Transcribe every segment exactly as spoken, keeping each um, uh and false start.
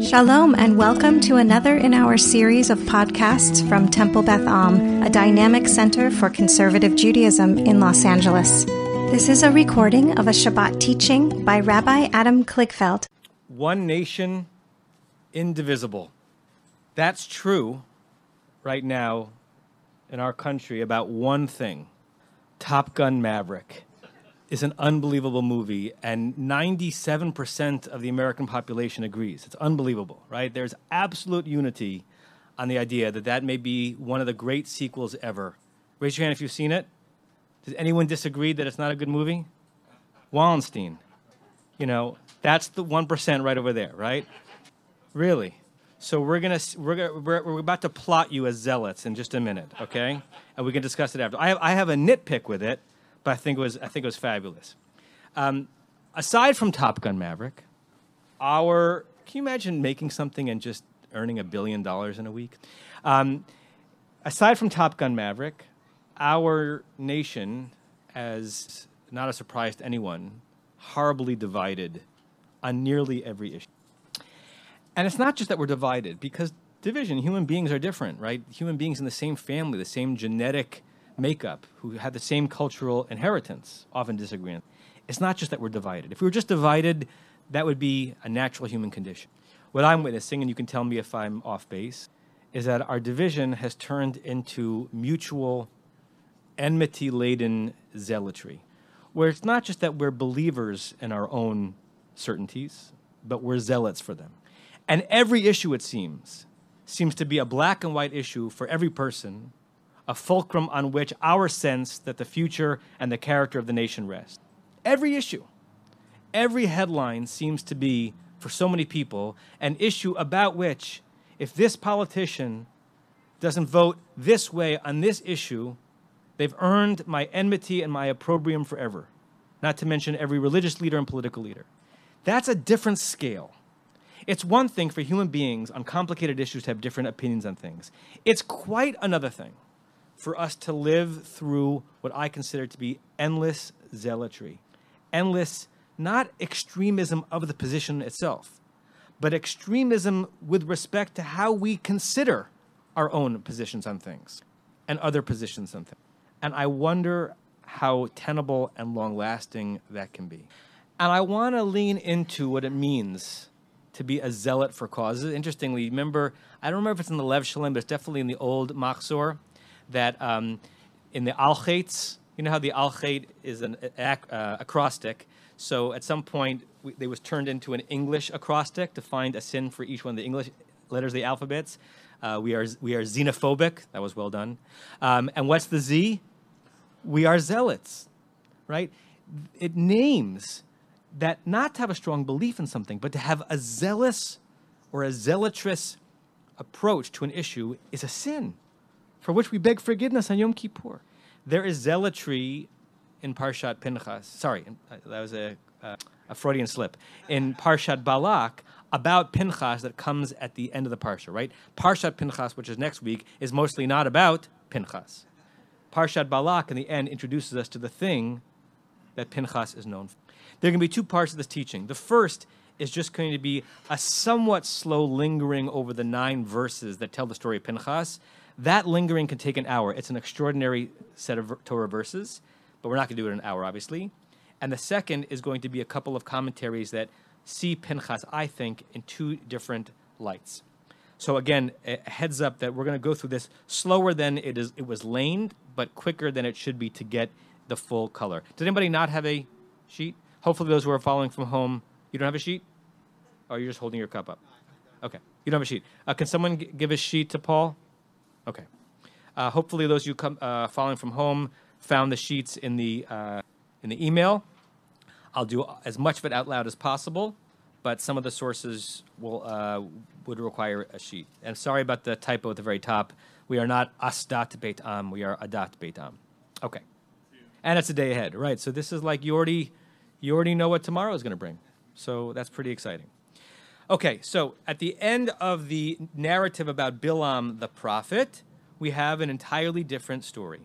Shalom and welcome to another in our series of podcasts from Temple Beth Am, a dynamic center for conservative Judaism in Los Angeles. This is a recording of a Shabbat teaching by Rabbi Adam Kligfeld. One nation, indivisible. That's true right now in our country about one thing. Top Gun Maverick is an unbelievable movie, and ninety-seven percent of the American population agrees. It's unbelievable, right? There's absolute unity on the idea that that may be one of the great sequels ever. Raise your hand if you've seen it. Does anyone disagree that it's not a good movie? Wallenstein. You know, that's the one percent right over there, right? Really. So we're gonna we're, we're we're about to plot you as zealots in just a minute, okay? And we can discuss it after. I have I have a nitpick with it. But I think it was, I think it was fabulous. Um, aside from Top Gun Maverick, our, can you imagine making something and just earning a billion dollars in a week? Um, aside from Top Gun Maverick, our nation, as not a surprise to anyone, horribly divided on nearly every issue. And it's not just that we're divided, because division, human beings are different, right? Human beings in the same family, the same genetic makeup, who had the same cultural inheritance, often disagreeing. It's not just that we're divided. If we were just divided, that would be a natural human condition. What I'm witnessing, and you can tell me if I'm off base, is that our division has turned into mutual, enmity-laden zealotry, where it's not just that we're believers in our own certainties, but we're zealots for them. And every issue, it seems, seems to be a black and white issue for every person, a fulcrum on which our sense that the future and the character of the nation rest. Every issue, every headline seems to be, for so many people, an issue about which, if this politician doesn't vote this way on this issue, they've earned my enmity and my opprobrium forever, not to mention every religious leader and political leader. That's a different scale. It's one thing for human beings on complicated issues to have different opinions on things. It's quite another thing for us to live through what I consider to be endless zealotry. Endless, not extremism of the position itself, but extremism with respect to how we consider our own positions on things and other positions on things. And I wonder how tenable and long-lasting that can be. And I want to lean into what it means to be a zealot for causes. Interestingly, remember, I don't remember if it's in the Lev Shalem, but it's definitely in the old Machzor, that um, in the Alchaits, you know how the Alchait is an ac- uh, acrostic. So at some point, we, they was turned into an English acrostic to find a sin for each one of the English letters of the alphabets. Uh, we are we are xenophobic. That was well done. Um, and what's the Z? We are zealots, right? It names that not to have a strong belief in something, but to have a zealous or a zealotrous approach to an issue is a sin, for which we beg forgiveness on Yom Kippur. There is zealotry in Parshat Pinchas. Sorry, that was a, uh, a Freudian slip. In Parshat Balak, about Pinchas that comes at the end of the Parsha, right? Parshat Pinchas, which is next week, is mostly not about Pinchas. Parshat Balak, in the end, introduces us to the thing that Pinchas is known for. There are going to be two parts of this teaching. The first is just going to be a somewhat slow lingering over the nine verses that tell the story of Pinchas. That lingering can take an hour. It's an extraordinary set of Torah verses, but we're not going to do it in an hour, obviously. And the second is going to be a couple of commentaries that see Pinchas, I think, in two different lights. So again, a heads up that we're going to go through this slower than it is. It was laned, but quicker than it should be to get the full color. Did anybody not have a sheet? Hopefully those who are following from home, you don't have a sheet? Or you're just holding your cup up? Okay, you don't have a sheet. Uh, can someone g- give a sheet to Paul? Okay. Uh, hopefully, those of you come, uh, following from home found the sheets in the uh, in the email. I'll do as much of it out loud as possible, but some of the sources will uh, would require a sheet. And sorry about the typo at the very top. We are not Asdat Beit Am. We are Adat Beit Am. Okay. And it's a day ahead, right? So this is like you already you already know what tomorrow is going to bring. So that's pretty exciting. Okay, so at the end of the narrative about Bilam the prophet, we have an entirely different story.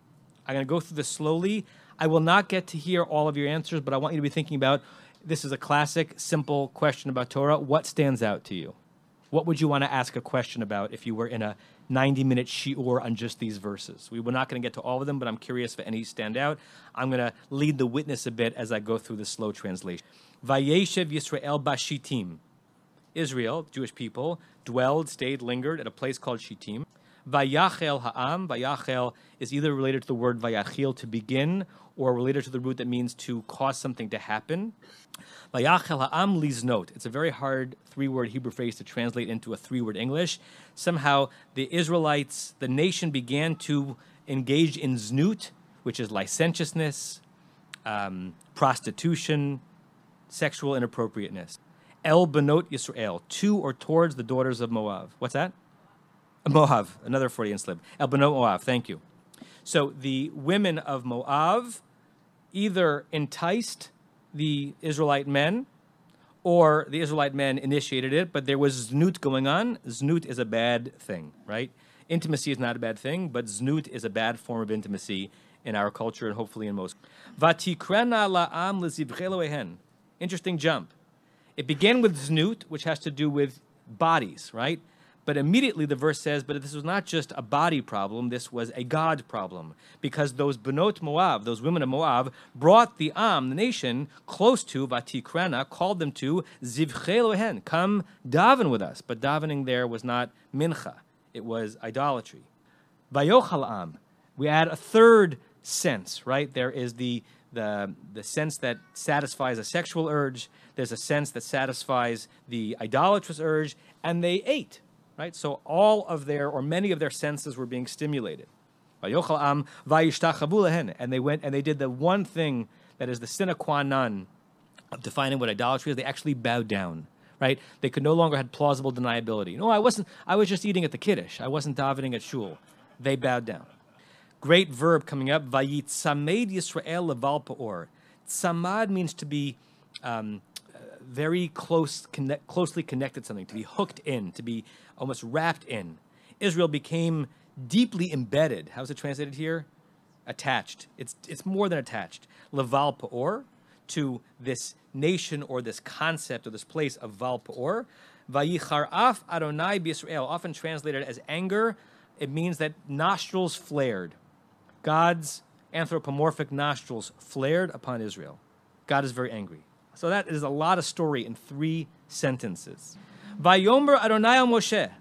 I'm going to go through this slowly. I will not get to hear all of your answers, but I want you to be thinking about, this is a classic, simple question about Torah. What stands out to you? What would you want to ask a question about if you were in a ninety-minute shiur on just these verses? We were not going to get to all of them, but I'm curious if any stand out. I'm going to lead the witness a bit as I go through the slow translation. Vayeshev Yisrael b'Shittim. Israel, Jewish people, dwelled, stayed, lingered at a place called Shittim. Vayachel Ha'am. Vayachel is either related to the word Vayachil, to begin, or related to the root that means to cause something to happen. Vayachel Ha'am li Znoot. It's a very hard three-word Hebrew phrase to translate into a three-word English. Somehow the Israelites, the nation, began to engage in Znoot, which is licentiousness, um, prostitution, sexual inappropriateness. El Benot Yisrael, to or towards the daughters of Moab. What's that? Moab, another Freudian slip. El Benot Moab, thank you. So the women of Moab either enticed the Israelite men, or the Israelite men initiated it, but there was Znoot going on. Znoot is a bad thing, right? Intimacy is not a bad thing, but Znoot is a bad form of intimacy in our culture and hopefully in most. Vatikrena la'am lezivchei Eloheihen. Interesting jump. It began with Znoot, which has to do with bodies, right? But immediately the verse says, but this was not just a body problem, this was a God problem. Because those Benot Moab, those women of Moab, brought the Am, the nation, close to Vatikrana, called them to Zivchei Eloheihen, come daven with us. But davening there was not mincha, it was idolatry. Vayochal Am, we add a third sense, right? There is the, the, the sense that satisfies a sexual urge, there's a sense that satisfies the idolatrous urge, and they ate. Right? So all of their, or many of their senses were being stimulated. And they went and they did the one thing that is the sine qua non of defining what idolatry is. They actually bowed down. Right? They could no longer had plausible deniability. No, I wasn't, I was just eating at the kiddush. I wasn't davening at shul. They bowed down. Great verb coming up. Vayi tzameid Yisrael Leval Pa'or. Tzamad means to be um, very close, connect, closely connected to something, to be hooked in, to be almost wrapped in. Israel became deeply embedded. How is it translated here? Attached. It's, it's more than attached. Leval Pa'or, to this nation or this concept or this place of Val Pa'or. Vayiharaf Adonai b'Yisrael, often translated as anger. It means that nostrils flared. God's anthropomorphic nostrils flared upon Israel. God is very angry. So that is a lot of story in three sentences. Vayomer Adonai Moshe.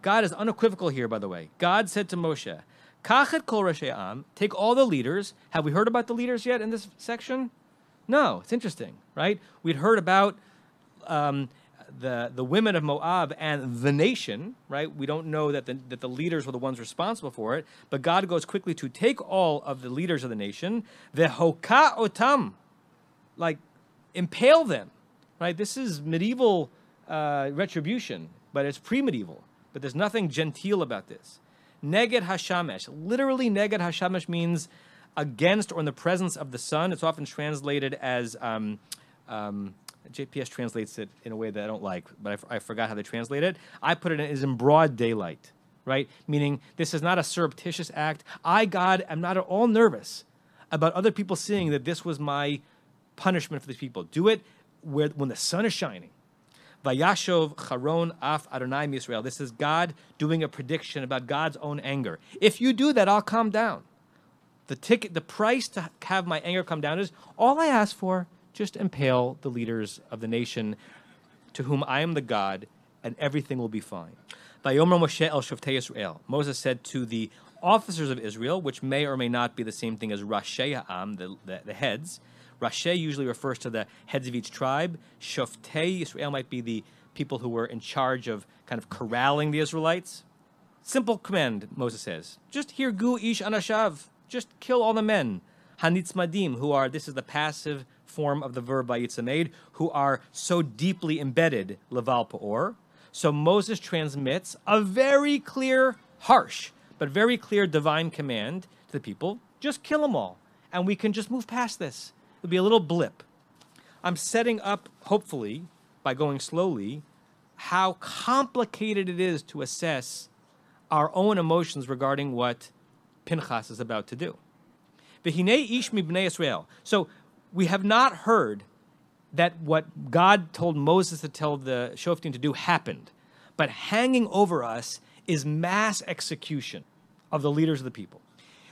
God is unequivocal here, by the way. God said to Moshe, Kachet kol rashei, take all the leaders. Have we heard about the leaders yet in this section? No, it's interesting, right? We'd heard about um, the, the women of Moab and the nation, right? We don't know that the, that the leaders were the ones responsible for it, but God goes quickly to take all of the leaders of the nation. V'hoka otam, like, impale them, right? This is medieval uh, retribution, but it's pre-medieval. But there's nothing genteel about this. Neged Hashamesh. Literally, Neged Hashamesh means against or in the presence of the sun. It's often translated as, um, um, J P S translates it in a way that I don't like, but I, f I forgot how they translate it. I put it as in broad daylight, right? Meaning this is not a surreptitious act. I, God, am not at all nervous about other people seeing that this was my punishment for these people. Do it where, when the sun is shining. Vayashov Charon af Adonai Yisrael. This is God doing a prediction about God's own anger. If you do that, I'll calm down. The ticket, the price to have my anger come down is all I ask for. Just impale the leaders of the nation, to whom I am the God, and everything will be fine. Vayomer Moshe el Shoftei Yisrael. Moses said to the officers of Israel, which may or may not be the same thing as Rashe Ha'am, the, the, the heads. Rashe usually refers to the heads of each tribe. Shoftei Yisrael might be the people who were in charge of kind of corralling the Israelites. Simple command, Moses says. Just hirgu ish anashav. Just kill all the men. Hanitzmadim, who are, this is the passive form of the verb vayi tzameid, who are so deeply embedded, leval pa'or. So Moses transmits a very clear, harsh, but very clear divine command to the people. Just kill them all. And we can just move past this. It'll be a little blip. I'm setting up, hopefully, by going slowly, how complicated it is to assess our own emotions regarding what Pinchas is about to do. V'hinei ish mi bnei Yisrael. So we have not heard that what God told Moses to tell the Shoftim to do happened. But hanging over us is mass execution of the leaders of the people.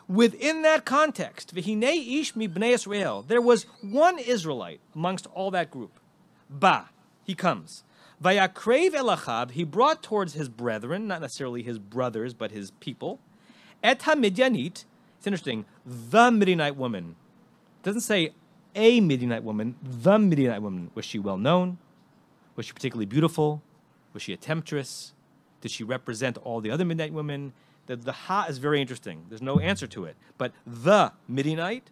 Within that context, V'hinei ish mi bnei Yisrael, there was one Israelite amongst all that group. Ba, he comes. Vayakrev el Achab, he brought towards his brethren, not necessarily his brothers, but his people. Et ha-Midyanit, it's interesting, the Midianite woman. It doesn't say a Midianite woman, the Midianite woman. Was she well known? Was she particularly beautiful? Was she a temptress? Did she represent all the other Midianite women? The, the ha is very interesting. There's no answer to it. But the Midianite,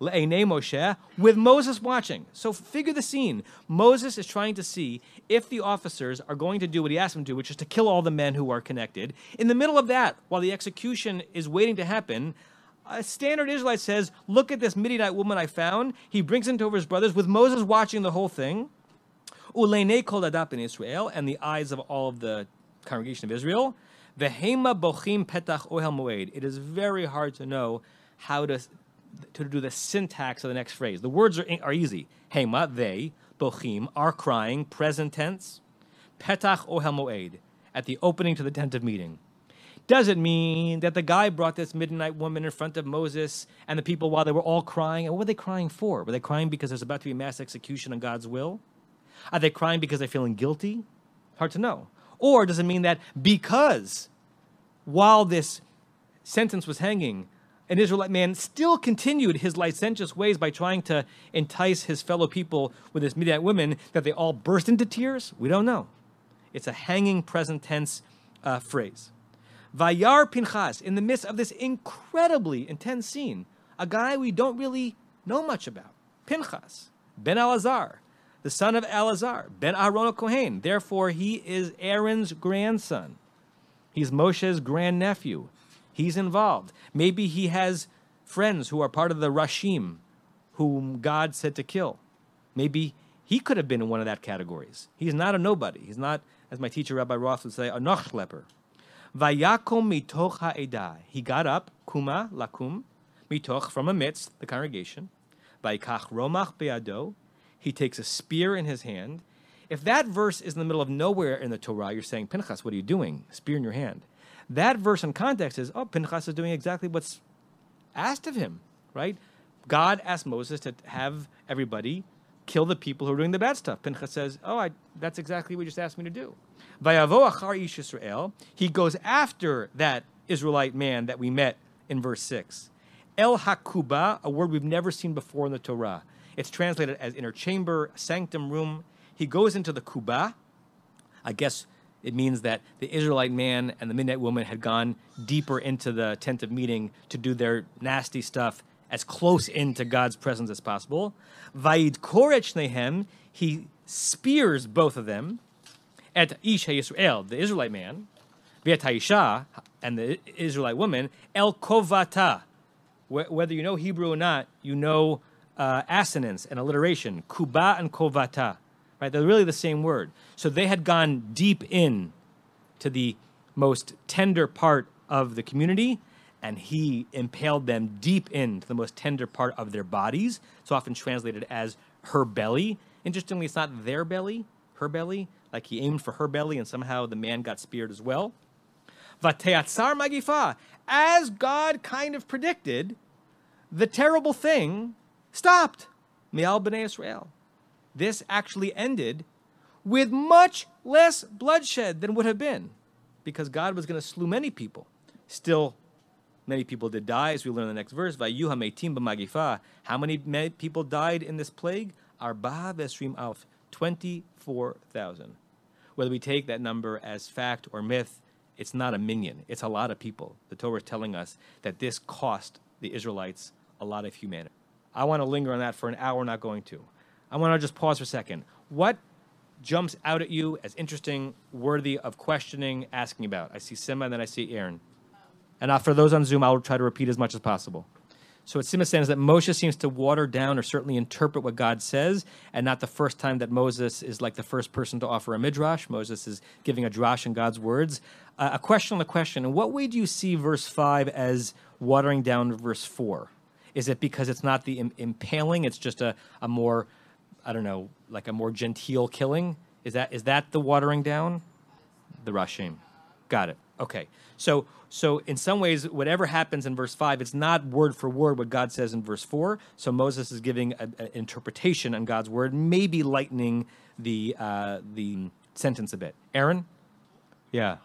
Le'enei Moshe, with Moses watching. So figure the scene. Moses is trying to see if the officers are going to do what he asked them to, which is to kill all the men who are connected. In the middle of that, while the execution is waiting to happen, a standard Israelite says, look at this Midianite woman I found. He brings it over his brothers with Moses watching the whole thing. Uleinei kol adap in Israel, and the eyes of all of the congregation of Israel. Vehema bochim petach ohel moed. It is very hard to know how to, to do the syntax of the next phrase. The words are, are easy. Hema, they, bochim, are crying, present tense. Petach ohel moed, at the opening to the tent of meeting. Does it mean that the guy brought this Midianite woman in front of Moses and the people while they were all crying? And what were they crying for? Were they crying because there's about to be mass execution on God's will? Are they crying because they're feeling guilty? Hard to know. Or does it mean that because while this sentence was hanging, an Israelite man still continued his licentious ways by trying to entice his fellow people with this Midianite woman, that they all burst into tears? We don't know. It's a hanging present tense uh, phrase. Vayar Pinchas, in the midst of this incredibly intense scene, a guy we don't really know much about, Pinchas, ben Elazar, the son of Elazar, ben Aaron Kohen. Therefore, he is Aaron's grandson. He's Moshe's grandnephew. He's involved. Maybe he has friends who are part of the Rashim, whom God said to kill. Maybe he could have been in one of that categories. He's not a nobody. He's not, as my teacher Rabbi Roth would say, a nachleper. Vayakom mitoch ha'edah. He got up, kuma, lakum, mitoch, from amidst the congregation. Vayikach romach be'ado. He takes a spear in his hand. If that verse is in the middle of nowhere in the Torah, you're saying, Pinchas, what are you doing? Spear in your hand. That verse in context is, oh, Pinchas is doing exactly what's asked of him, right? God asked Moses to have everybody kill the people who are doing the bad stuff. Pinchas says, oh, I, that's exactly what you just asked me to do. Vayavo achar ish Yisrael. He goes after that Israelite man that we met in verse six. El hakuba, a word we've never seen before in the Torah. It's translated as inner chamber, sanctum, room. He goes into the kuba. I guess it means that the Israelite man and the Midianite woman had gone deeper into the tent of meeting to do their nasty stuff as close into God's presence as possible. Vayid korech nehem, he spears both of them. At Ish HaYisrael, the Israelite man, V'et HaYisha, and the Israelite woman, El Kovata. Whether you know Hebrew or not, you know uh, assonance and alliteration, Kuba and Kovata. Right? They're really the same word. So they had gone deep in to the most tender part of the community, and he impaled them deep into the most tender part of their bodies. It's often translated as her belly. Interestingly, it's not their belly, her belly. Like he aimed for her belly, and somehow the man got speared as well. Vateatzar magifa. As God kind of predicted, the terrible thing stopped. Mi'al b'nei Israel. This actually ended with much less bloodshed than would have been, because God was going to slew many people. Still, many people did die, as we learn in the next verse. Vayu hametim b'magifa. How many people died in this plague? Arba v'esrim alf. twenty-four thousand. Whether we take that number as fact or myth, it's not a minion. It's a lot of people. The Torah is telling us that this cost the Israelites a lot of humanity. I want to linger on that for an hour, not going to. I want to just pause for a second. What jumps out at you as interesting, worthy of questioning, asking about? I see Sima, and then I see Aaron. And for those on Zoom, I'll try to repeat as much as possible. So what Sima says is that Moshe seems to water down or certainly interpret what God says, and not the first time that Moses is like the first person to offer a midrash. Moses is giving a drash in God's words. Uh, a question on a question. In what way do you see verse five as watering down verse four? Is it because it's not the im impaling, it's just a, a more, I don't know, like a more genteel killing? Is that is that the watering down? the Rashim. Got it. Okay. So, so in some ways, whatever happens in verse five, it's not word for word what God says in verse four. So Moses is giving an interpretation on God's word, maybe lightening the uh, the sentence a bit. Aaron? Yeah.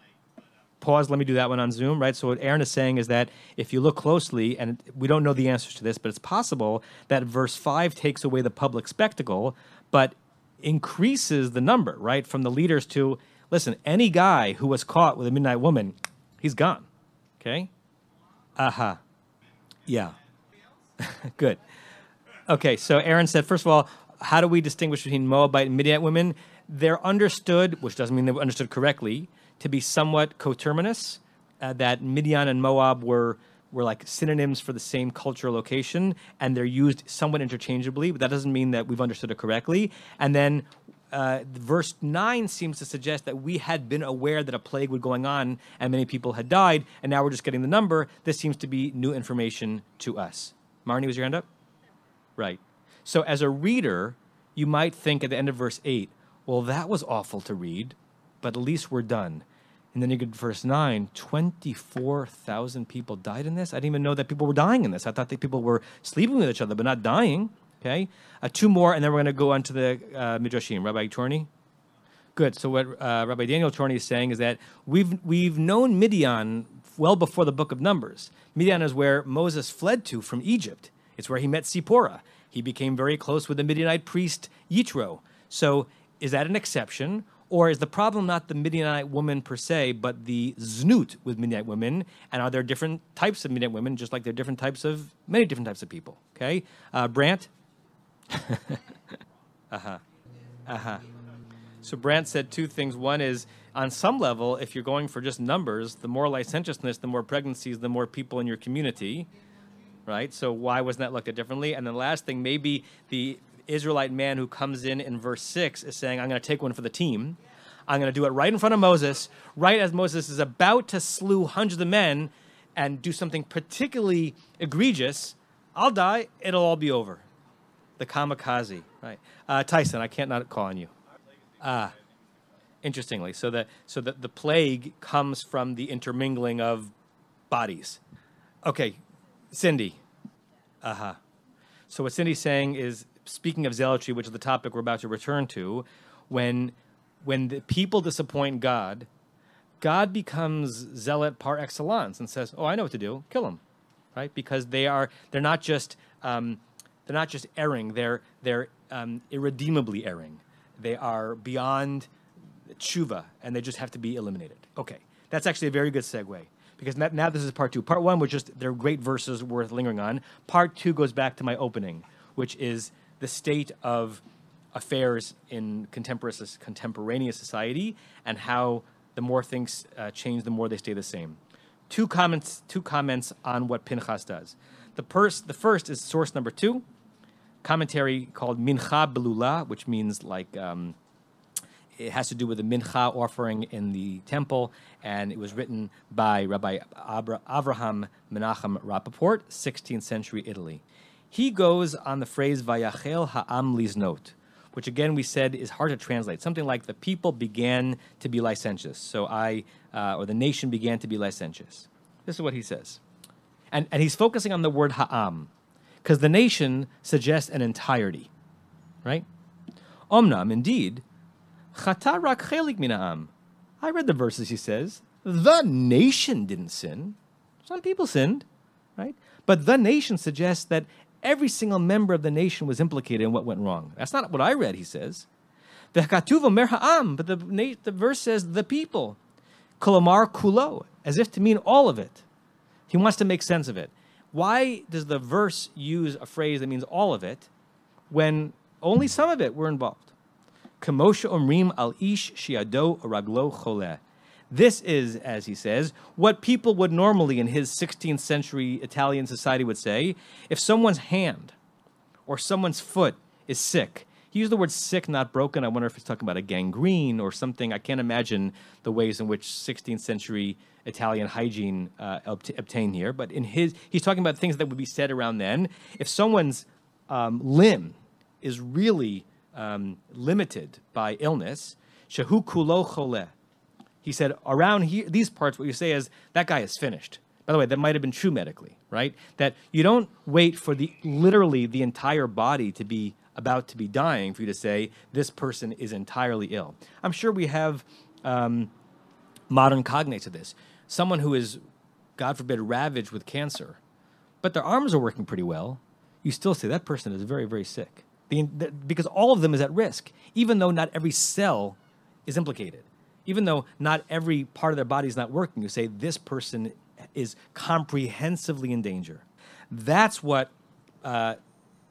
Pause. Let me do that one on Zoom, right? So what Aaron is saying is that if you look closely, and we don't know the answers to this, but it's possible that verse five takes away the public spectacle, but increases the number, right? From the leaders to, listen, any guy who was caught with a midnight woman, he's gone, okay? Uh-huh. Yeah. Good. Okay, so Aaron said, first of all, how do we distinguish between Moabite and Midianite women? They're understood, which doesn't mean they were understood correctly, to be somewhat coterminous, uh, that Midian and Moab were were like synonyms for the same cultural location, and they're used somewhat interchangeably, but that doesn't mean that we've understood it correctly. And then uh, verse nine seems to suggest that we had been aware that a plague was going on and many people had died, and now we're just getting the number. This seems to be new information to us. Marnie, was your hand up? Right. So as a reader, you might think at the end of verse eight, well, that was awful to read, but at least we're done. And then you get verse nine, twenty-four thousand people died in this. I didn't even know that people were dying in this. I thought that people were sleeping with each other, but not dying. Okay? Uh, two more, and then we're going to go on to the uh, Midrashim. Rabbi Chorny? Good. So what uh, Rabbi Daniel Chorny is saying is that we've, we've known Midian well before the book of Numbers. Midian is where Moses fled to from Egypt. It's where he met Zipporah. He became very close with the Midianite priest Yitro. So is that an exception? Or is the problem not the Midianite woman per se, but the Znoot with Midianite women? And are there different types of Midianite women, just like there are different types of, many different types of people? Okay? Uh, Brandt? uh-huh. Uh-huh. So Brandt said two things. One is, on some level, if you're going for just numbers, the more licentiousness, the more pregnancies, the more people in your community, right? So why wasn't that looked at differently? And the last thing, maybe the Israelite man who comes in in verse six is saying, I'm going to take one for the team. I'm going to do it right in front of Moses, right as Moses is about to slew hundreds of men and do something particularly egregious. I'll die. It'll all be over. The kamikaze, right? Uh, Tyson, I can't not call on you. Uh, interestingly, so that so that the plague comes from the intermingling of bodies. Okay, Cindy. Uh-huh. So what Cindy's saying is, speaking of zealotry, which is the topic we're about to return to, when when the people disappoint God, God becomes zealot par excellence and says, "Oh, I know what to do. Kill them," right? Because they are they're not just um, they're not just erring. They're they're um, irredeemably erring. They are beyond tshuva, and they just have to be eliminated. Okay, that's actually a very good segue. Because now this is part two. Part one was just they're great verses worth lingering on. Part two goes back to my opening, which is the state of affairs in contemporaneous society and how the more things uh, change, the more they stay the same. Two comments Two comments on what Pinchas does. The, pers the first is source number two, commentary called Mincha Belula, which means like um, it has to do with the Mincha offering in the temple, and it was written by Rabbi Abra Avraham Menachem Rappaport, sixteenth century Italy. He goes on the phrase Vayachel Ha'am Liznot, which again we said is hard to translate. Something like the people began to be licentious. So I, uh, or the nation began to be licentious. This is what he says. And, and he's focusing on the word Ha'am, because the nation suggests an entirety, right? Omnam, indeed, Chata rak chelik min ha'am. I read the verses, he says. The nation didn't sin. Some people sinned, right? But the nation suggests that every single member of the nation was implicated in what went wrong. That's not what I read, he says. But the, the verse says, the people. Kolomar kulo, as if to mean all of it. He wants to make sense of it. Why does the verse use a phrase that means all of it when only some of it were involved? Kemosha omrim al ish shiado raglo choleh. This is, as he says, what people would normally in his sixteenth century Italian society would say. If someone's hand or someone's foot is sick, he used the word sick, not broken. I wonder if he's talking about a gangrene or something. I can't imagine the ways in which sixteenth century Italian hygiene uh, obt obtained here. But in his, he's talking about things that would be said around then. If someone's um, limb is really um, limited by illness, shehu kulo choleh. he said, around here, these parts, what you say is, that guy is finished. By the way, that might have been true medically, right? That you don't wait for the literally the entire body to be about to be dying for you to say, this person is entirely ill. I'm sure we have um, modern cognates of this. Someone who is, God forbid, ravaged with cancer, but their arms are working pretty well, you still say that person is very, very sick. The, the, because all of them is at risk, even though not every cell is implicated. Even though not every part of their body is not working, you say this person is comprehensively in danger. That's what, uh,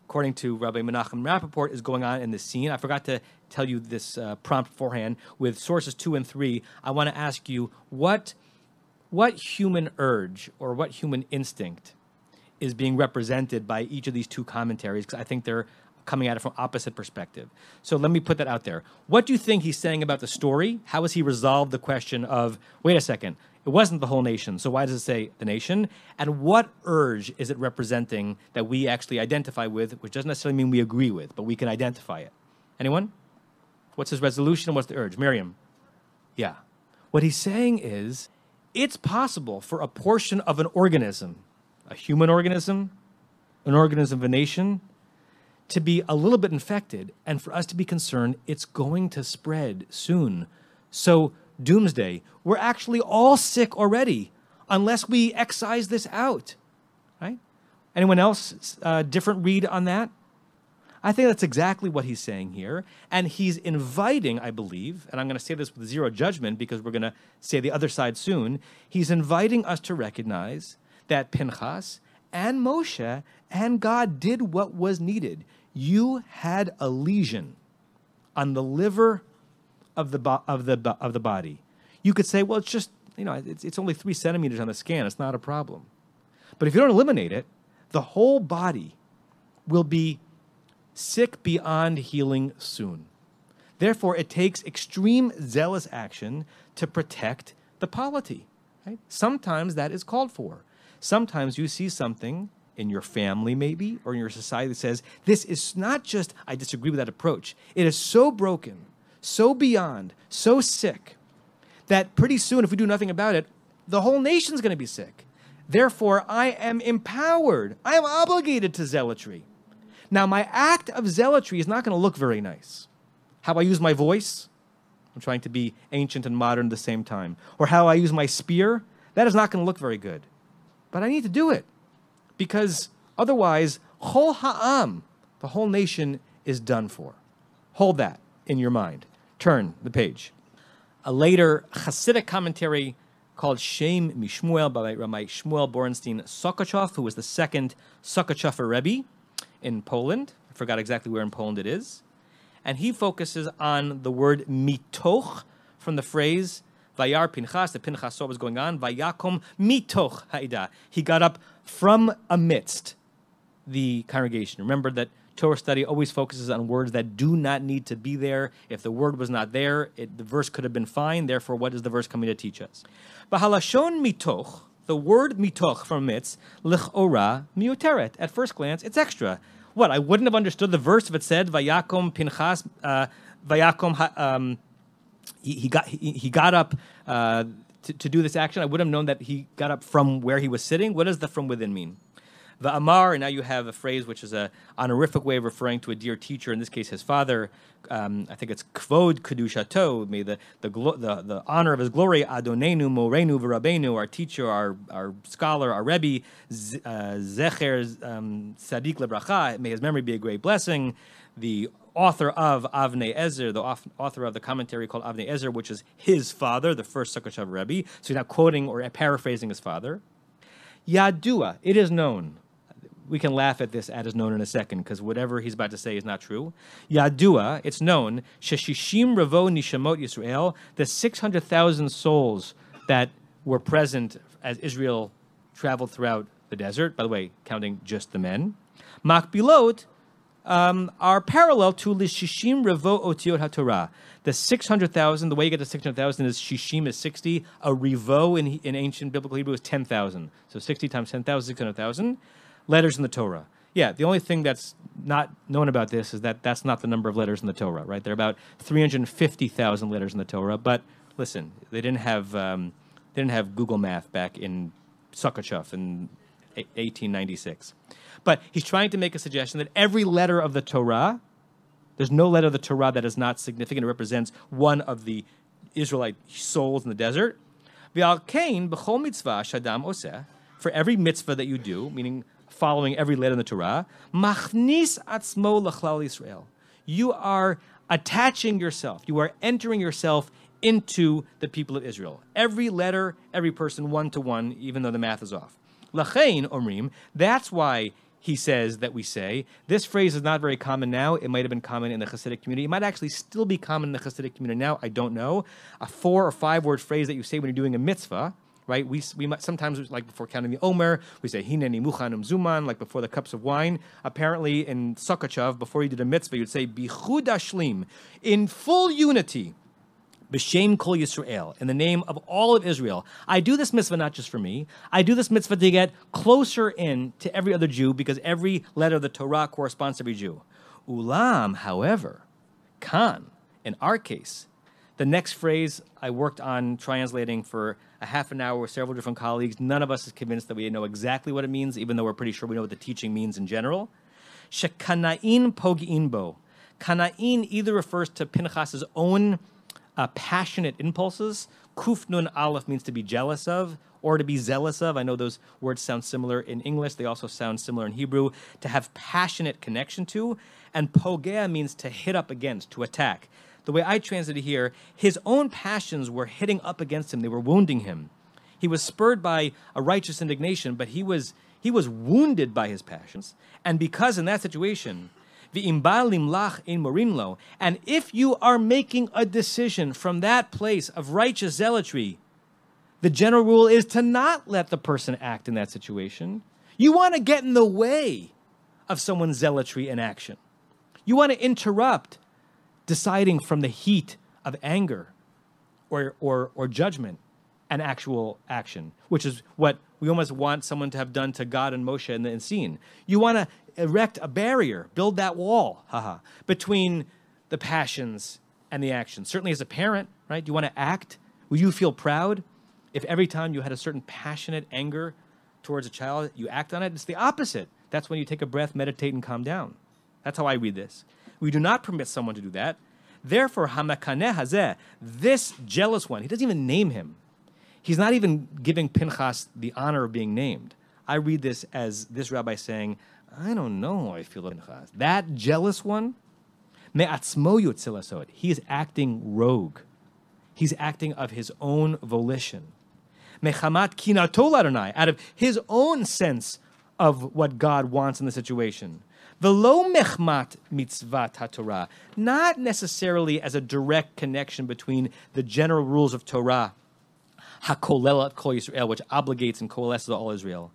according to Rabbi Menachem Rappaport, is going on in this scene. I forgot to tell you this uh, prompt beforehand. With sources two and three, I want to ask you, what, what human urge or what human instinct is being represented by each of these two commentaries? Because I think they're coming at it from opposite perspective. So let me put that out there. What do you think he's saying about the story? How has he resolved the question of, wait a second, it wasn't the whole nation, so why does it say the nation? And what urge is it representing that we actually identify with, which doesn't necessarily mean we agree with, but we can identify it? Anyone? What's his resolution? What's the urge? Miriam? Yeah. What he's saying is, it's possible for a portion of an organism, a human organism, an organism of a nation, to be a little bit infected, and for us to be concerned, it's going to spread soon. So doomsday, we're actually all sick already, unless we excise this out, right? Anyone else, uh, different read on that? I think that's exactly what he's saying here, and he's inviting, I believe, and I'm going to say this with zero judgment because we're going to say the other side soon, he's inviting us to recognize that Pinchas and Moshe and God did what was needed. You had a lesion on the liver of the bo of the bo of the body. You could say, well, it's just, you know, it's, it's only three centimeters on the scan. It's not a problem. But if you don't eliminate it, the whole body will be sick beyond healing soon. Therefore, it takes extreme zealous action to protect the polity. Right? Sometimes that is called for. Sometimes you see something in your family maybe, or in your society that says, this is not just, I disagree with that approach. It is so broken, so beyond, so sick, that pretty soon if we do nothing about it, the whole nation's going to be sick. Therefore, I am empowered. I am obligated to zealotry. Now, my act of zealotry is not going to look very nice. How I use my voice, I'm trying to be ancient and modern at the same time, or how I use my spear, that is not going to look very good. But I need to do it, because otherwise, Chol Ha'am, the whole nation, is done for. Hold that in your mind. Turn the page. A later Hasidic commentary called Shem Mishmuel by Rabbi Shmuel Borenstein Sochaczew, who was the second Sochaczew Rebbe in Poland. I forgot exactly where in Poland it is. And he focuses on the word mitoch from the phrase Vayar Pinchas, the Pinchas saw what was going on. Vayakom mitoch ha'ida. He got up from amidst the congregation. Remember that Torah study always focuses on words that do not need to be there. If the word was not there, it, the verse could have been fine. Therefore, what is the verse coming to teach us? Bahalashon mitoch, the word mitoch from amidst, lichora miuteret. At first glance, it's extra. What? I wouldn't have understood the verse if it said Vayakom Pinchas, uh, Vayakom ha, um, He, he got he, he got up uh, to, to do this action. I would have known that he got up from where he was sitting. What does the from within mean? The Amar, and now you have a phrase which is an honorific way of referring to a dear teacher, in this case his father. Um, I think it's Kvod Kedushato, may the the, the the honor of his glory, Adonenu, Morenu, V'Rabbeinu, our teacher, our, our scholar, our Rebbe, Z, uh, Zecher um, Sadiq Lebracha, may his memory be a great blessing. The author of Avnei Ezer, the author of the commentary called Avnei Ezer, which is his father, the first Sochaczew Rebbe. So he's not quoting or paraphrasing his father. Yadua, it is known. We can laugh at this, at is known in a second, because whatever he's about to say is not true. Yadua, it's known, Sheshishim Revo Nishamot Yisrael, the six hundred thousand souls that were present as Israel traveled throughout the desert, by the way, counting just the men. Makbilot, Um, are parallel to Lishishim Revo Otiot HaTorah. The six hundred thousand, the way you get to six hundred thousand is Shishim is sixty. A Revo in, in ancient biblical Hebrew is ten thousand. So sixty times ten thousand, six hundred thousand. Letters in the Torah. Yeah, the only thing that's not known about this is that that's not the number of letters in the Torah, right? There are about three hundred fifty thousand letters in the Torah, but Listen, they didn't have um, they didn't have Google Math back in Sochaczew in eighteen ninety-six. But he's trying to make a suggestion that every letter of the Torah, there's no letter of the Torah that is not significant. It represents one of the Israelite souls in the desert. For every mitzvah that you do, meaning following every letter in the Torah, machnis atzmo lachlal Yisrael. You are attaching yourself. You are entering yourself into the people of Israel. Every letter, every person, one to one, even though the math is off. Lachein omrim. That's why he says that we say this phrase is not very common now. It might have been common in the Hasidic community. It might actually still be common in the Hasidic community now. I don't know. A four or five word phrase that you say when you're doing a mitzvah. Right? We, we might, sometimes, like before counting the Omer, we say, Hineni Muchan um Zuman, like before the cups of wine. Apparently, in Sochaczew, before you did a mitzvah, you'd say, Bichud Ashlim, in full unity, B'Shem Kol Yisrael, in the name of all of Israel. I do this mitzvah not just for me. I do this mitzvah to get closer in to every other Jew, because every letter of the Torah corresponds to every Jew. Ulam, however, Khan, in our case, the next phrase I worked on translating for a half an hour with several different colleagues. None of us is convinced that we know exactly what it means, even though we're pretty sure we know what the teaching means in general. Shekana'in pogi'in bo. Kana'in either refers to Pinchas's own uh, passionate impulses. Kuf nun aleph means to be jealous of or to be zealous of. I know those words sound similar in English. They also sound similar in Hebrew. To have passionate connection to. And pogea means to hit up against, to attack. The way I translated here, his own passions were hitting up against him. They were wounding him. He was spurred by a righteous indignation, but he was he was wounded by his passions. And because in that situation, and if you are making a decision from that place of righteous zealotry, the general rule is to not let the person act in that situation. You want to get in the way of someone's zealotry in action. You want to interrupt deciding from the heat of anger or, or, or judgment and actual action, which is what we almost want someone to have done to God and Moshe in the Unseen. You want to erect a barrier, build that wall, haha, between the passions and the actions. Certainly as a parent, right? You want to act? Will you feel proud if every time you had a certain passionate anger towards a child, you act on it? It's the opposite. That's when you take a breath, meditate, and calm down. That's how I read this. We do not permit someone to do that. Therefore, Hamakaneh Hazeh, this jealous one, he doesn't even name him. He's not even giving Pinchas the honor of being named. I read this as this rabbi saying, I don't know how I feel about Pinchas. That jealous one, me'atzmo yotzeh lasot, he is acting rogue. He's acting of his own volition. Mechamat kinato l'Adonai, out of his own sense of what God wants in the situation. Velo mechmat mitzvat haTorah, not necessarily as a direct connection between the general rules of Torah, hakolelat kol Yisrael, which obligates and coalesces all Israel.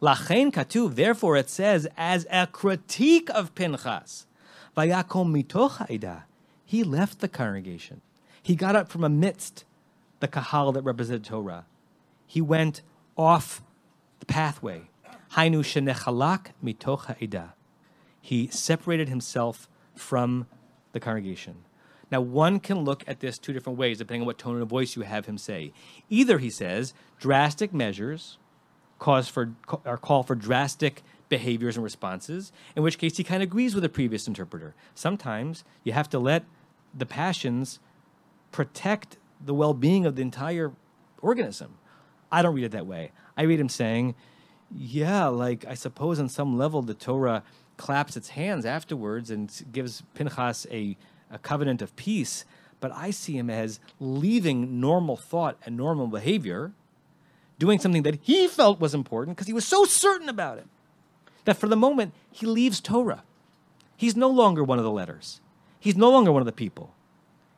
Lachen katuv, therefore it says as a critique of Pinchas, vayakom mitoch ha'edah, he left the congregation. He got up from amidst the kahal that represented Torah. He went off the pathway. Hainu shenechalak mitoch ha'edah. He separated himself from the congregation. Now, one can look at this two different ways, depending on what tone of voice you have him say. Either, he says, drastic measures cause for, or call for drastic behaviors and responses, in which case he kind of agrees with the previous interpreter. Sometimes you have to let the passions protect the well-being of the entire organism. I don't read it that way. I read him saying, yeah, like I suppose on some level the Torah claps its hands afterwards and gives Pinchas a, a covenant of peace, but I see him as leaving normal thought and normal behavior, doing something that he felt was important because he was so certain about it, that for the moment he leaves Torah. He's no longer one of the letters. He's no longer one of the people.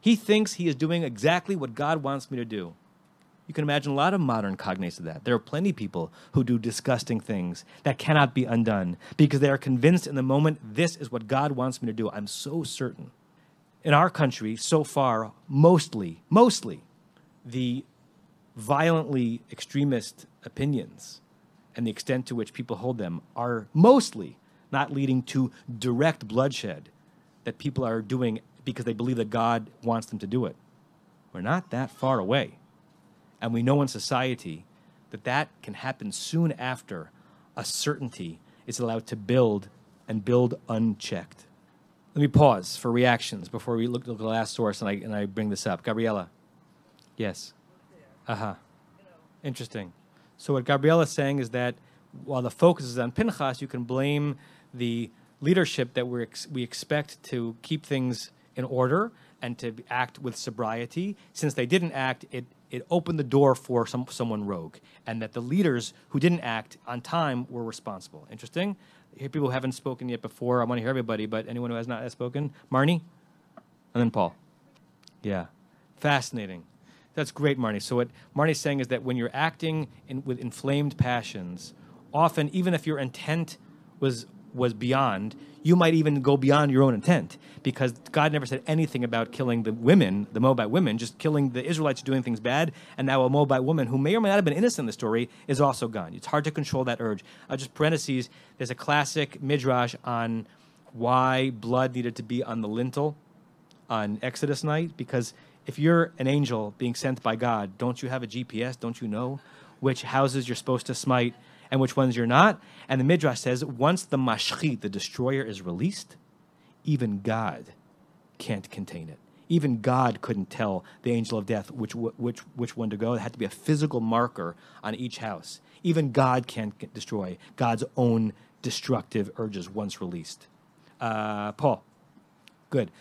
He thinks he is doing exactly what God wants me to do. You can imagine a lot of modern cognates of that. There are plenty of people who do disgusting things that cannot be undone because they are convinced in the moment, this is what God wants me to do. I'm so certain. In our country, so far, mostly, mostly, the violently extremist opinions and the extent to which people hold them are mostly not leading to direct bloodshed that people are doing because they believe that God wants them to do it. We're not that far away. And we know in society that that can happen soon after a certainty is allowed to build and build unchecked. Let me pause for reactions before we look at the last source and I, and I bring this up. Gabriella. Yes. Uh-huh. Interesting. So what Gabriella is saying is that while the focus is on Pinchas, you can blame the leadership that we're ex we expect to keep things in order and to act with sobriety. Since they didn't act, it, it opened the door for some, someone rogue, and that the leaders who didn't act on time were responsible. Interesting? People who haven't spoken yet before, I want to hear everybody, but anyone who has not spoken? Marnie? And then Paul. Yeah. Fascinating. That's great, Marnie. So what Marnie's saying is that when you're acting in, with inflamed passions, often, even if your intent was was beyond, you might even go beyond your own intent, because God never said anything about killing the women, the Moabite women, just killing the Israelites doing things bad, and now a Moabite woman who may or may not have been innocent in the story is also gone. It's hard to control that urge. Uh, just parentheses, there's a classic midrash on why blood needed to be on the lintel on Exodus night, because if you're an angel being sent by God, don't you have a G P S? Don't you know which houses you're supposed to smite and which ones you're not? And the Midrash says, once the Mashchit, the destroyer, is released, even God can't contain it. Even God couldn't tell the angel of death which, which, which one to go. It had to be a physical marker on each house. Even God can't destroy God's own destructive urges once released. Uh, Paul. Good.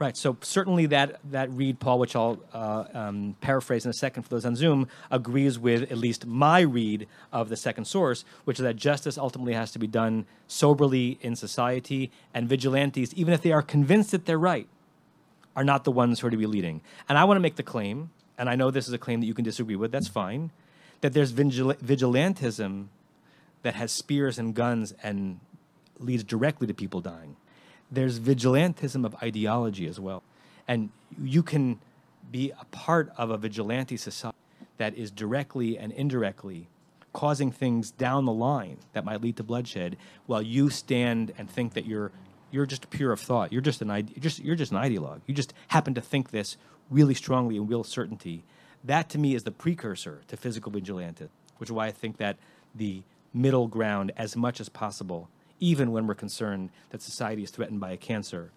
Right, so certainly that, that read, Paul, which I'll uh, um, paraphrase in a second for those on Zoom, agrees with at least my read of the second source, which is that justice ultimately has to be done soberly in society, and vigilantes, even if they are convinced that they're right, are not the ones who are to be leading. And I want to make the claim, and I know this is a claim that you can disagree with, that's fine, that there's vigil vigilantism that has spears and guns and leads directly to people dying. There's vigilantism of ideology as well. And you can be a part of a vigilante society that is directly and indirectly causing things down the line that might lead to bloodshed, while you stand and think that you're, you're just pure of thought. You're just, an ide just, you're just an ideologue. You just happen to think this really strongly and real certainty. That, to me, is the precursor to physical vigilantism, which is why I think that the middle ground, as much as possible, even when we're concerned that society is threatened by a cancer,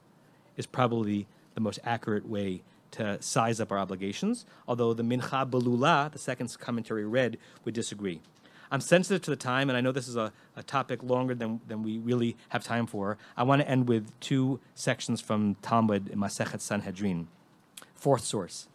is probably the most accurate way to size up our obligations, although the Mincha Belula, the second commentary read, would disagree. I'm sensitive to the time, and I know this is a, a topic longer than, than we really have time for. I want to end with two sections from Talmud in Masechet Sanhedrin. Fourth source.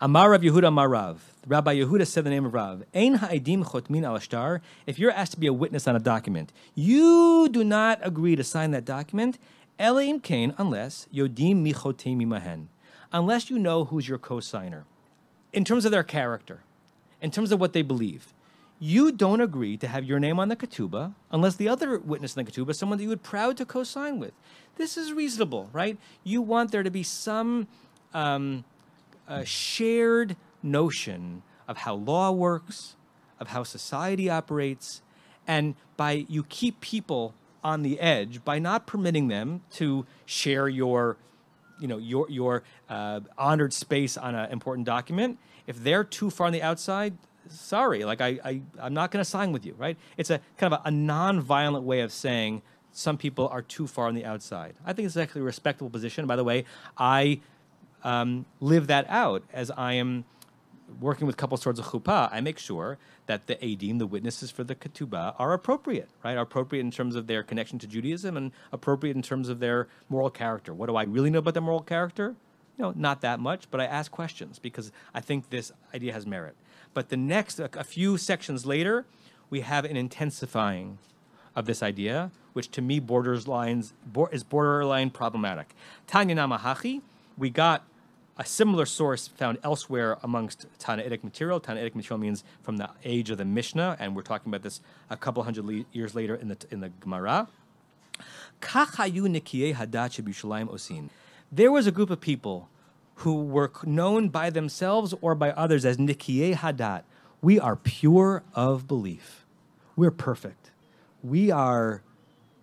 Amar Rav Yehuda Amar Rav. Rabbi Yehuda said the name of Rav. Ein ha'edim chotmin al shtar. If you're asked to be a witness on a document, you do not agree to sign that document. Eleh im kain, unless yodim mi chotem imahen, unless you know who's your co-signer. In terms of their character, in terms of what they believe, you don't agree to have your name on the ketubah unless the other witness in the ketubah is someone that you would proud to co-sign with. This is reasonable, right? You want there to be some... Um, a shared notion of how law works, of how society operates, and by you keep people on the edge by not permitting them to share your, you know, your, your uh, honored space on an important document. If they're too far on the outside, sorry, like I, I, I'm not going to sign with you, right? It's a kind of a, a non-violent way of saying some people are too far on the outside. I think it's actually a respectable position. By the way, I... Um, live that out as I am working with couples towards a chuppah. I make sure that the edim, the witnesses for the ketubah, are appropriate, right? Are appropriate in terms of their connection to Judaism and appropriate in terms of their moral character. What do I really know about their moral character? You know, not that much, but I ask questions because I think this idea has merit. But the next, a, a few sections later, we have an intensifying of this idea, which to me borders lines, bo is borderline problematic. Tanya Namahachi, we got a similar source found elsewhere amongst Tanaitic material. Tanaitic material means from the age of the Mishnah, and we're talking about this a couple hundred le years later in the in the Gemara. There was a group of people who were known by themselves or by others as Nikiyei Hadat. We are pure of belief. We're perfect. We are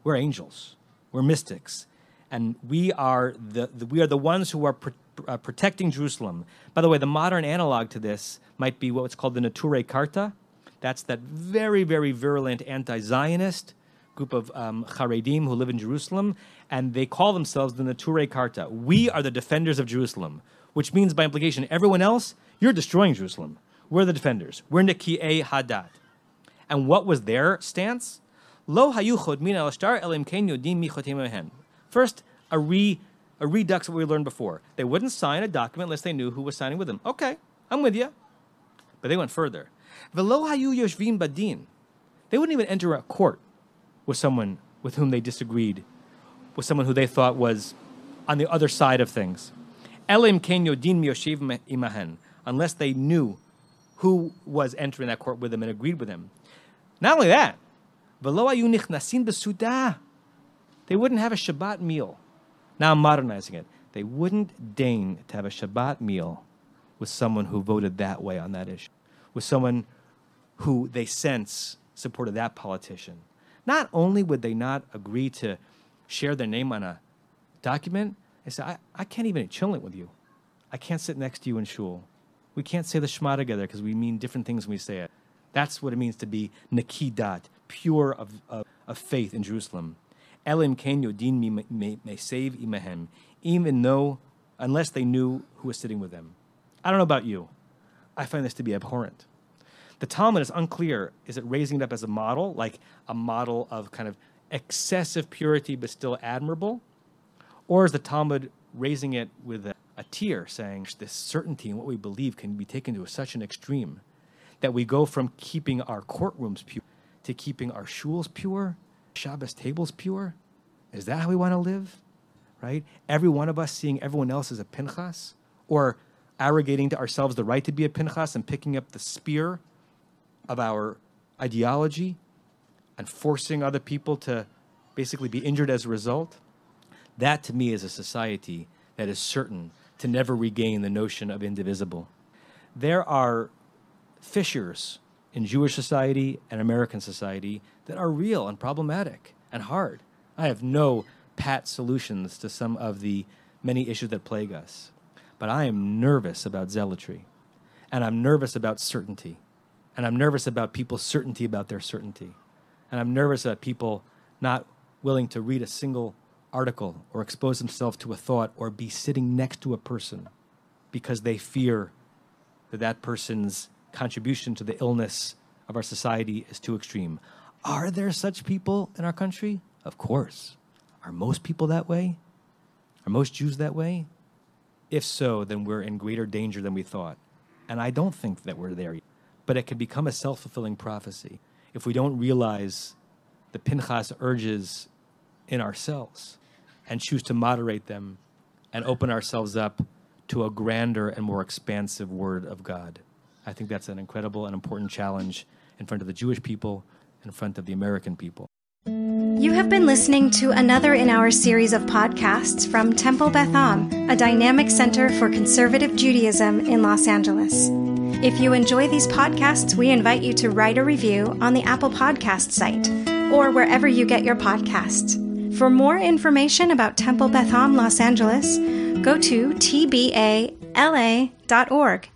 we're angels. We're mystics, and we are the, the we are the ones who are. Pre uh, protecting Jerusalem. By the way, the modern analog to this might be what's called the Natura Carta. That's that very, very virulent anti-Zionist group of um, Haredim who live in Jerusalem, and they call themselves the Natura Carta. We are the defenders of Jerusalem, which means by implication, everyone else, you're destroying Jerusalem. We're the defenders. We're Niki'ei Hadat. And what was their stance? Lo hayuchod min al-shtar elim ken yodim michotim mehen. First, a, re, a redux of what we learned before. They wouldn't sign a document unless they knew who was signing with them. Okay, I'm with you. But they went further. Velo hayu yoshvim badin. They wouldn't even enter a court with someone with whom they disagreed, with someone who they thought was on the other side of things. Elim ken yodim yoshiv imahen. Unless they knew who was entering that court with them and agreed with them. Not only that, they wouldn't have a Shabbat meal. Now I'm modernizing it. They wouldn't deign to have a Shabbat meal with someone who voted that way on that issue, with someone who they sense supported that politician. Not only would they not agree to share their name on a document, they said, I, I can't even chill it with you. I can't sit next to you in shul. We can't say the Shema together because we mean different things when we say it. That's what it means to be Nakidat, pure of, of, of faith in Jerusalem. Elim ken yodin may save imahem, even though, unless they knew who was sitting with them. I don't know about you. I find this to be abhorrent. The Talmud is unclear. Is it raising it up as a model, like a model of kind of excessive purity but still admirable? Or is the Talmud raising it with a, a tear, saying this certainty in what we believe can be taken to such an extreme that we go from keeping our courtrooms pure to keeping our shuls pure, Shabbos tables pure? Is that how we want to live? Right? Every one of us seeing everyone else as a Pinchas, or arrogating to ourselves the right to be a Pinchas and picking up the spear of our ideology and forcing other people to basically be injured as a result. That to me is a society that is certain to never regain the notion of indivisible. There are fissures in Jewish society and American society that are real and problematic and hard. I have no pat solutions to some of the many issues that plague us. But I am nervous about zealotry, and I'm nervous about certainty, and I'm nervous about people's certainty about their certainty, and I'm nervous about people not willing to read a single article or expose themselves to a thought or be sitting next to a person because they fear that that person's contribution to the illness of our society is too extreme. Are there such people in our country? Of course. Are most people that way? Are most Jews that way? If so, then we're in greater danger than we thought. And I don't think that we're there yet. But it can become a self-fulfilling prophecy if we don't realize the Pinchas urges in ourselves and choose to moderate them and open ourselves up to a grander and more expansive word of God. I think that's an incredible and important challenge in front of the Jewish people, in front of the American people. You have been listening to another in our series of podcasts from Temple Beth Am, a dynamic center for conservative Judaism in Los Angeles. If you enjoy these podcasts, we invite you to write a review on the Apple Podcast site or wherever you get your podcasts. For more information about Temple Beth Am Los Angeles, go to t b a l a dot org.